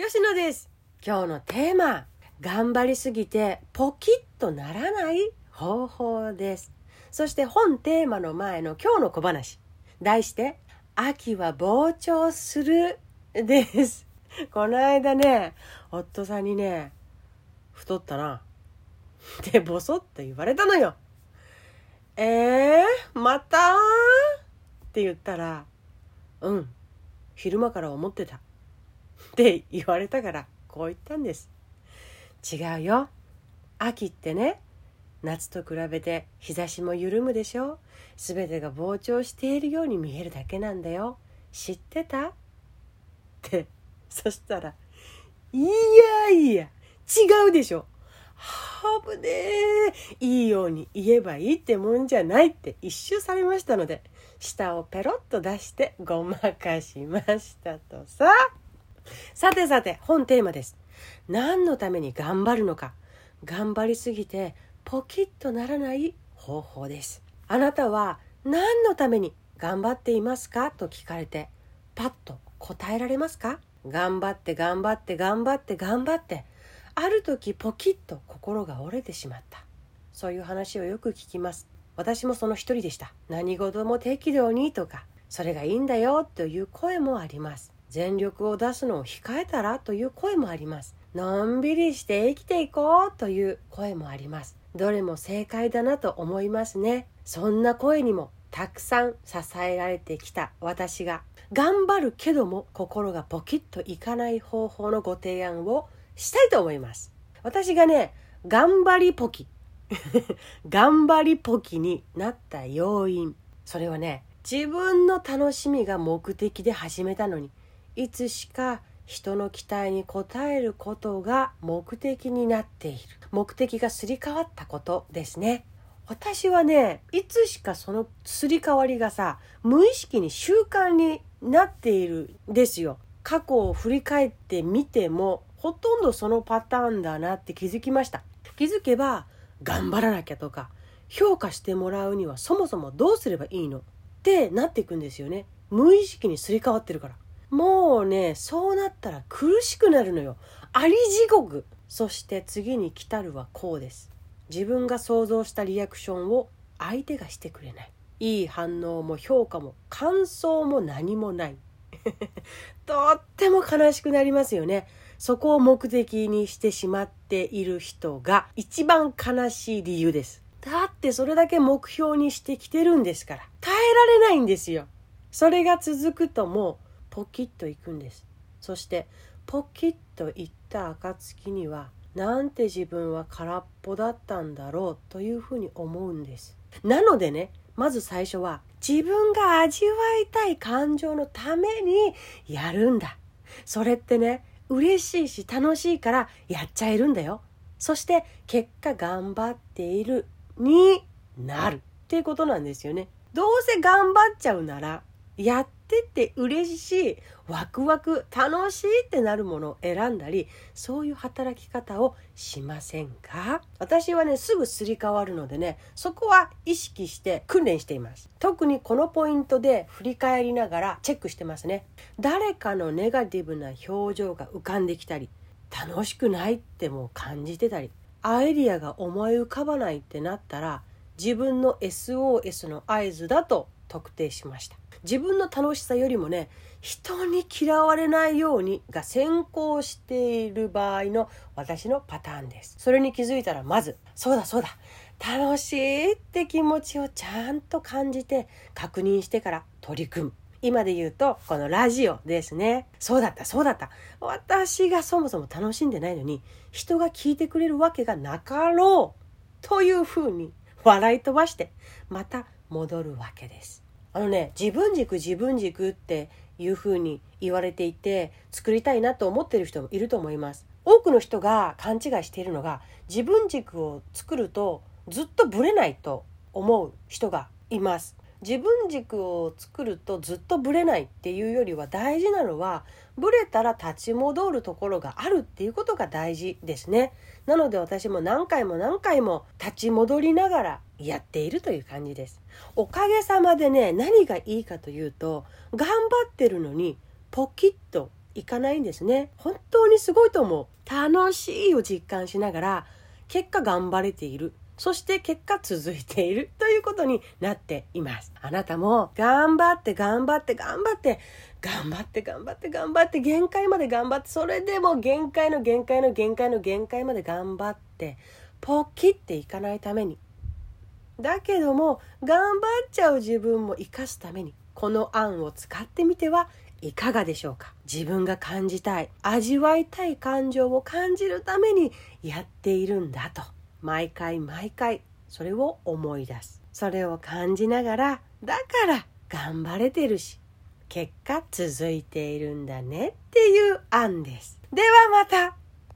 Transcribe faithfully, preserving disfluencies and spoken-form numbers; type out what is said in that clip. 吉野です。今日のテーマ、頑張りすぎてポキッとならない方法です。そして本テーマの前の今日の小話、題して秋は膨張するです。この間ね、夫さんにね、太ったなってボソッと言われたのよ。えー、またって言ったら、うん、昼間から思ってたって言われたから、こう言ったんです。違うよ、秋ってね、夏と比べて日差しも緩むでしょ。すべてが膨張しているように見えるだけなんだよ、知ってた？って。そしたら、いやいや違うでしょ、はぶねえ、いいように言えばいいってもんじゃないって一周されましたので、舌をペロッと出してごまかしましたとさ。さてさて、本テーマです。何のために頑張るのか、頑張りすぎてポキッとならない方法です。あなたは何のために頑張っていますかと聞かれて、パッと答えられますか？頑張って頑張って頑張って頑張って、ある時ポキッと心が折れてしまった。そういう話をよく聞きます。私もその一人でした。何事も適量にとか、それがいいんだよという声もあります。全力を出すのを控えたらという声もあります。のんびりして生きていこうという声もあります。どれも正解だなと思いますね。そんな声にもたくさん支えられてきた私が、頑張るけども心がポキッといかない方法のご提案をしたいと思います。私がね、頑張りポキ頑張りポキになった要因、それはね、自分の楽しみが目的で始めたのに、いつしか人の期待に応えることが目的になっている。目的がすり替わったことですね。私はね、いつしかそのすり替わりがさ、無意識に習慣になっているんですよ。過去を振り返ってみても、ほとんどそのパターンだなって気づきました。気づけば、頑張らなきゃとか、評価してもらうにはそもそもどうすればいいのってなっていくんですよね。無意識にすり替わってるから。もうね、そうなったら苦しくなるのよ。あり地獄。そして次に来たるはこうです。自分が想像したリアクションを相手がしてくれない。いい反応も評価も感想も何もない。とっても悲しくなりますよね。そこを目的にしてしまっている人が一番悲しい理由です。だってそれだけ目標にしてきてるんですから、耐えられないんですよ。それが続くともうポキッといくんです。そしてポキッといった暁には、なんて自分は空っぽだったんだろうというふうに思うんです。なのでね、まず最初は自分が味わいたい感情のためにやるんだ。それってね、嬉しいし楽しいからやっちゃえるんだよ。そして結果頑張っているになるっていうことなんですよね。どうせ頑張っちゃうなら、やってって嬉しい、ワクワク、楽しいってなるものを選んだり、そういう働き方をしませんか？私はね、すぐすり替わるのでね、そこは意識して訓練しています。特にこのポイントで振り返りながらチェックしてますね。誰かのネガティブな表情が浮かんできたり、楽しくないってもう感じてたり、アイディアが思い浮かばないってなったら、自分の エスオーエス の合図だと特定しました。自分の楽しさよりもね、人に嫌われないようにが先行している場合の私のパターンです。それに気づいたら、まずそうだそうだ、楽しいって気持ちをちゃんと感じて確認してから取り組む。今で言うとこのラジオですね。そうだったそうだった、私がそもそも楽しんでないのに人が聞いてくれるわけがなかろうというふうに笑い飛ばして、また戻るわけです。あのね、自分軸自分軸っていうふうに言われていて、作りたいなと思ってる人もいると思います。多くの人が勘違いしているのが、自分軸を作るとずっとブレないと思う人がいます。自分軸を作るとずっとブレないっていうよりは、大事なのはブレたら立ち戻るところがあるっていうことが大事ですね。なので私も何回も何回も立ち戻りながらやっているという感じです。おかげさまでね、何がいいかというと、頑張ってるのにポキッといかないんですね。本当にすごいと思う。楽しいを実感しながら、結果頑張れている。そして結果続いているということになっています。あなたも頑張って頑張って頑張って頑張って頑張って頑張って限界まで頑張って、それでも限界の限界の限界の限界まで頑張ってポキっていかないために、だけども頑張っちゃう自分も生かすために、この案を使ってみてはいかがでしょうか。自分が感じたい、味わいたい感情を感じるためにやっているんだと。毎回毎回それを思い出す。それを感じながら、だから頑張れてるし結果続いているんだねっていう案です。ではまた。